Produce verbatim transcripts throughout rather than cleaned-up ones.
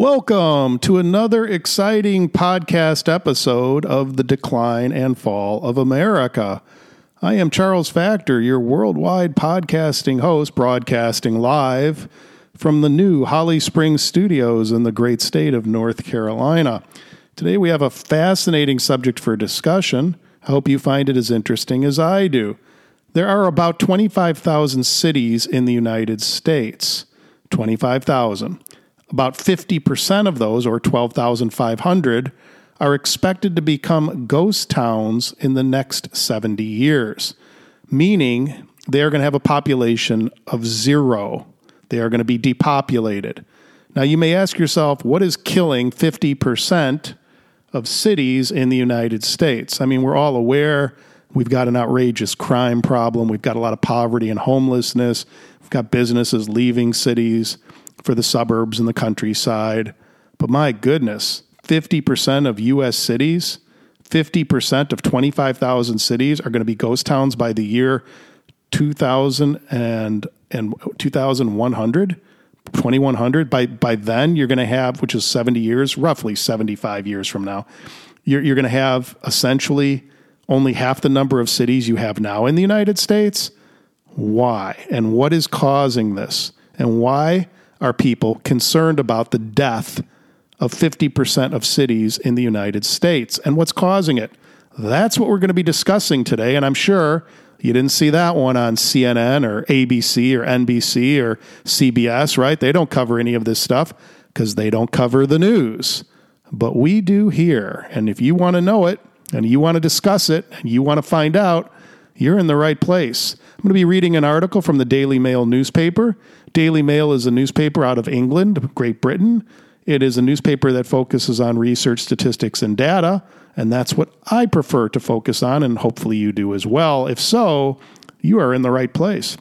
Welcome to another exciting podcast episode of The Decline and Fall of America. I am Charles Factor, your worldwide podcasting host, broadcasting live from the new Holly Springs Studios in the great state of North Carolina. Today we have a fascinating subject for discussion. I hope you find it as interesting as I do. There are about twenty-five thousand cities in the United States. twenty-five thousand. About fifty percent of those, or twelve thousand five hundred, are expected to become ghost towns in the next seventy years, meaning they are going to have a population of zero. They are going to be depopulated. Now, you may ask yourself, what is killing fifty percent of cities in the United States? I mean, we're all aware we've got an outrageous crime problem. We've got a lot of poverty and homelessness. We've got businesses leaving cities for the suburbs and the countryside. But my goodness, fifty percent of U S cities, fifty percent of twenty-five thousand cities are going to be ghost towns by the year two thousand and, and twenty-one hundred, twenty-one hundred. By, by then you're going to have, which is seventy years, roughly seventy-five years from now, you're, you're going to have essentially only half the number of cities you have now in the United States. Why? And what is causing this? And why are people concerned about the death of fifty percent of cities in the United States and what's causing it? That's what we're going to be discussing today, and I'm sure you didn't see that one on C N N or A B C or N B C or C B S, right? They don't cover any of this stuff because they don't cover the news. But we do here, and if you want to know it and you want to discuss it and you want to find out, you're in the right place. I'm going to be reading an article from the Daily Mail newspaper. Daily Mail is a newspaper out of England, Great Britain. It is a newspaper that focuses on research, statistics, and data, and that's what I prefer to focus on, and hopefully you do as well. If so, you are in the right place.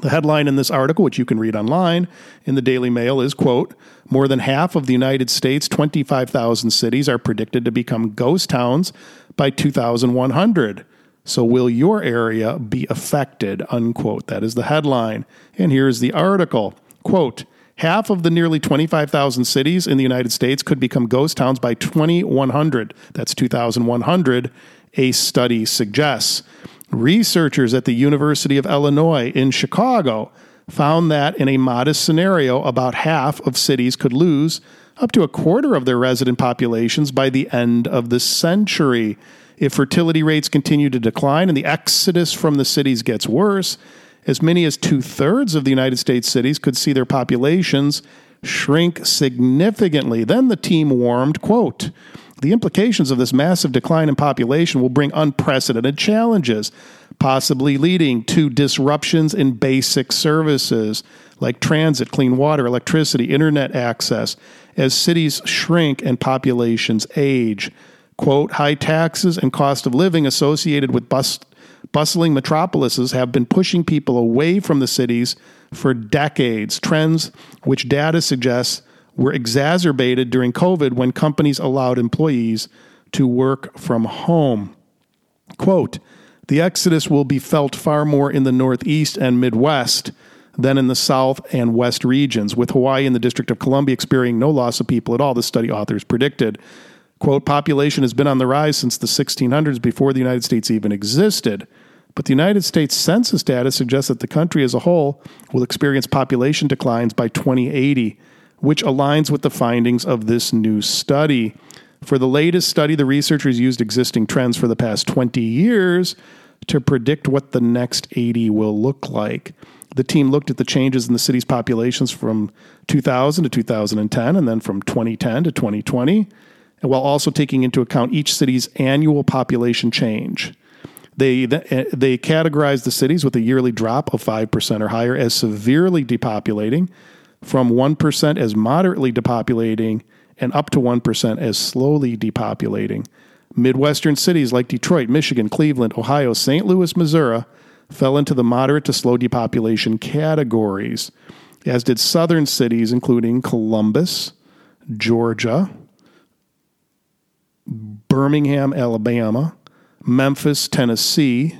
The headline in this article, which you can read online in the Daily Mail, is, quote, more than half of the United States' twenty-five thousand cities are predicted to become ghost towns by two thousand one hundred. So will your area be affected, unquote. That is the headline. And here's the article, quote, half of the nearly twenty-five thousand cities in the United States could become ghost towns by twenty-one hundred. That's two thousand one hundred, a study suggests. Researchers at the University of Illinois in Chicago found that in a modest scenario, about half of cities could lose up to a quarter of their resident populations by the end of the century. If fertility rates continue to decline and the exodus from the cities gets worse, as many as two-thirds of the United States cities could see their populations shrink significantly. Then the team warned, quote, the implications of this massive decline in population will bring unprecedented challenges, possibly leading to disruptions in basic services like transit, clean water, electricity, internet access, as cities shrink and populations age. Quote, high taxes and cost of living associated with bus- bustling metropolises have been pushing people away from the cities for decades, trends which data suggests were exacerbated during COVID when companies allowed employees to work from home. Quote, the exodus will be felt far more in the Northeast and Midwest than in the South and West regions, with Hawaii and the District of Columbia experiencing no loss of people at all, the study authors predicted. Quote, population has been on the rise since the sixteen hundreds, before the United States even existed. But the United States census data suggests that the country as a whole will experience population declines by twenty eighty, which aligns with the findings of this new study. For the latest study, the researchers used existing trends for the past twenty years to predict what the next eighty will look like. The team looked at the changes in the city's populations from two thousand to two thousand ten, and then from twenty ten to twenty twenty. And while also taking into account each city's annual population change. They they categorized the cities with a yearly drop of five percent or higher as severely depopulating, from one percent as moderately depopulating, and up to one percent as slowly depopulating. Midwestern cities like Detroit, Michigan, Cleveland, Ohio, Saint Louis, Missouri fell into the moderate to slow depopulation categories, as did southern cities including Columbus, Georgia, Birmingham, Alabama, Memphis, Tennessee,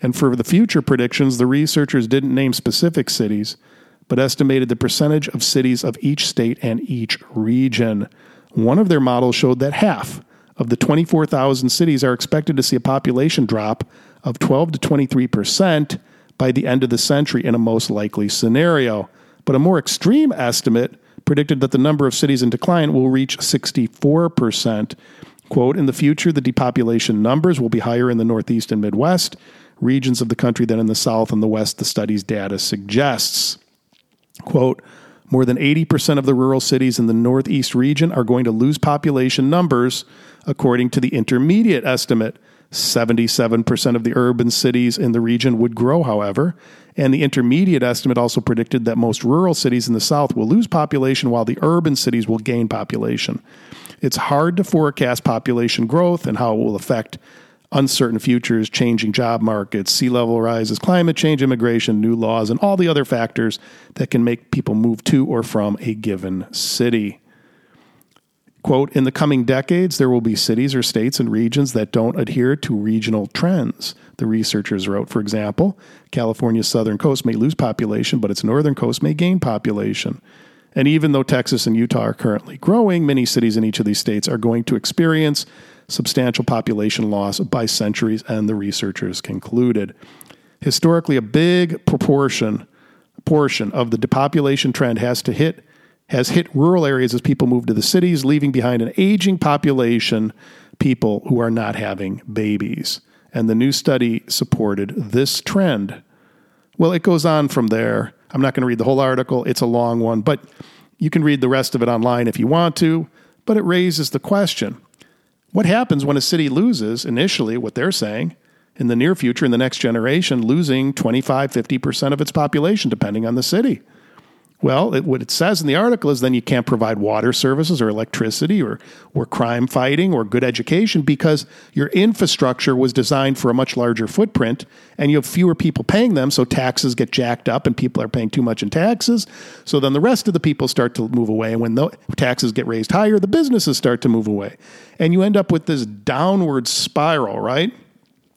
and for the future predictions, the researchers didn't name specific cities, but estimated the percentage of cities of each state and each region. One of their models showed that half of the twenty-four thousand cities are expected to see a population drop of twelve to twenty-three percent by the end of the century in a most likely scenario. But a more extreme estimate predicted that the number of cities in decline will reach sixty-four percent. Quote, in the future, the depopulation numbers will be higher in the Northeast and Midwest regions of the country than in the South and the West, the study's data suggests. Quote, more than eighty percent of the rural cities in the Northeast region are going to lose population numbers, according to the intermediate estimate. seventy-seven percent of the urban cities in the region would grow, however, and the intermediate estimate also predicted that most rural cities in the South will lose population while the urban cities will gain population. It's hard to forecast population growth and how it will affect uncertain futures, changing job markets, sea level rises, climate change, immigration, new laws, and all the other factors that can make people move to or from a given city. Quote, in the coming decades, there will be cities or states and regions that don't adhere to regional trends, the researchers wrote. For example, California's southern coast may lose population, but its northern coast may gain population. And even though Texas and Utah are currently growing, many cities in each of these states are going to experience substantial population loss by centuries, and the researchers concluded. Historically, a big proportion portion of the depopulation trend has to hit has hit rural areas as people move to the cities, leaving behind an aging population, people who are not having babies. And the new study supported this trend. Well, it goes on from there. I'm not going to read the whole article. It's a long one, but you can read the rest of it online if you want to. But it raises the question, what happens when a city loses, initially, what they're saying, in the near future, in the next generation, losing twenty-five, fifty percent of its population, depending on the city? Well, it, what it says in the article is then you can't provide water services or electricity or or crime fighting or good education because your infrastructure was designed for a much larger footprint and you have fewer people paying them, so taxes get jacked up and people are paying too much in taxes. So then the rest of the people start to move away, and when the taxes get raised higher, the businesses start to move away. And you end up with this downward spiral, right?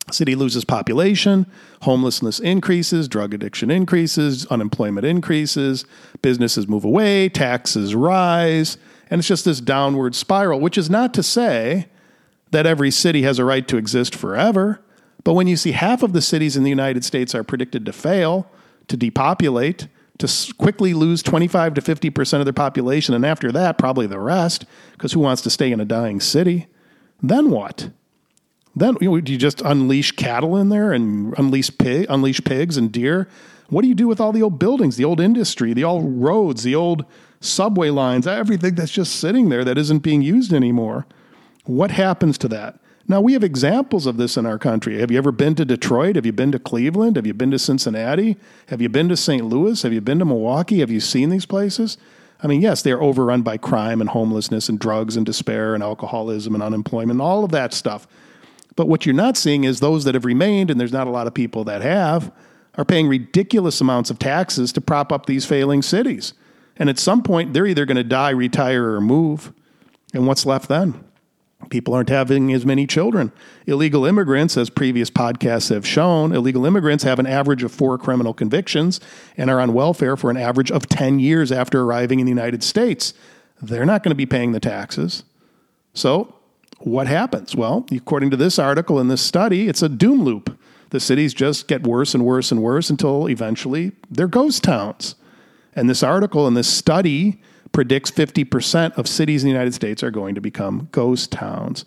City loses population, homelessness increases, drug addiction increases, unemployment increases, businesses move away, taxes rise, and it's just this downward spiral, which is not to say that every city has a right to exist forever, but when you see half of the cities in the United States are predicted to fail, to depopulate, to quickly lose twenty-five to fifty percent of their population, and after that, probably the rest, because who wants to stay in a dying city? Then what? Then you know, do you just unleash cattle in there and unleash pig, unleash pigs and deer? What do you do with all the old buildings, the old industry, the old roads, the old subway lines, everything that's just sitting there that isn't being used anymore? What happens to that? Now, we have examples of this in our country. Have you ever been to Detroit? Have you been to Cleveland? Have you been to Cincinnati? Have you been to Saint Louis? Have you been to Milwaukee? Have you seen these places? I mean, yes, they are overrun by crime and homelessness and drugs and despair and alcoholism and unemployment and all of that stuff. But what you're not seeing is those that have remained, and there's not a lot of people that have, are paying ridiculous amounts of taxes to prop up these failing cities. And at some point, they're either going to die, retire, or move. And what's left then? People aren't having as many children. Illegal immigrants, as previous podcasts have shown, illegal immigrants have an average of four criminal convictions and are on welfare for an average of ten years after arriving in the United States. They're not going to be paying the taxes. So what happens? Well, according to this article and this study, it's a doom loop. The cities just get worse and worse and worse until eventually they're ghost towns. And this article and this study predicts fifty percent of cities in the United States are going to become ghost towns.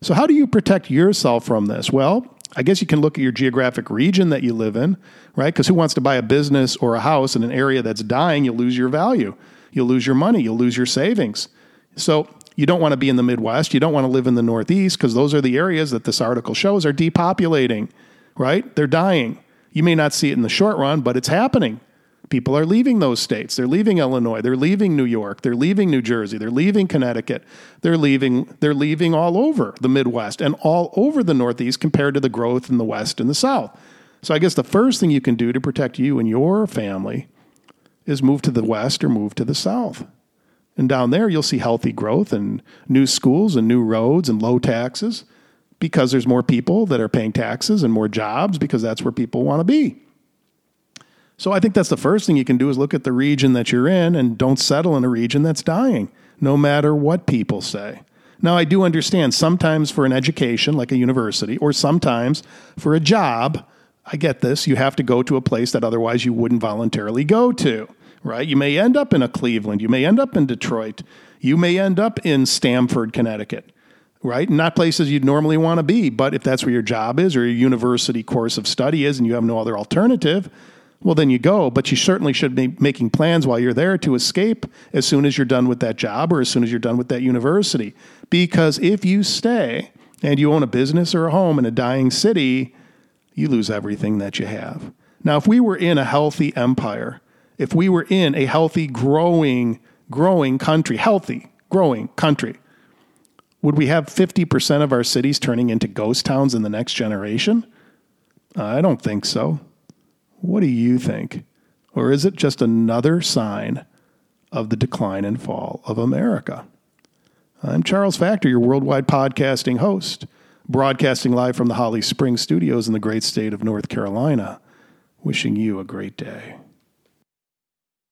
So how do you protect yourself from this? Well, I guess you can look at your geographic region that you live in, right? Because who wants to buy a business or a house in an area that's dying? You'll lose your value. You'll lose your money. You'll lose your savings. So you don't want to be in the Midwest. You don't want to live in the Northeast because those are the areas that this article shows are depopulating, right? They're dying. You may not see it in the short run, but it's happening. People are leaving those states. They're leaving Illinois. They're leaving New York. They're leaving New Jersey. They're leaving Connecticut. They're leaving, they're leaving all over the Midwest and all over the Northeast compared to the growth in the West and the South. So I guess the first thing you can do to protect you and your family is move to the West or move to the South. And down there, you'll see healthy growth and new schools and new roads and low taxes because there's more people that are paying taxes and more jobs because that's where people want to be. So I think that's the first thing you can do is look at the region that you're in and don't settle in a region that's dying, no matter what people say. Now, I do understand sometimes for an education like a university or sometimes for a job, I get this, you have to go to a place that otherwise you wouldn't voluntarily go to, right? You may end up in a Cleveland. You may end up in Detroit. You may end up in Stamford, Connecticut, right? Not places you'd normally want to be, but if that's where your job is or your university course of study is and you have no other alternative, well, then you go, but you certainly should be making plans while you're there to escape as soon as you're done with that job or as soon as you're done with that university. Because if you stay and you own a business or a home in a dying city, you lose everything that you have. Now, if we were in a healthy empire, if we were in a healthy, growing, growing country, healthy, growing country, would we have fifty percent of our cities turning into ghost towns in the next generation? I don't think so. What do you think? Or is it just another sign of the decline and fall of America? I'm Charles Factor, your worldwide podcasting host, broadcasting live from the Holly Springs Studios in the great state of North Carolina, wishing you a great day.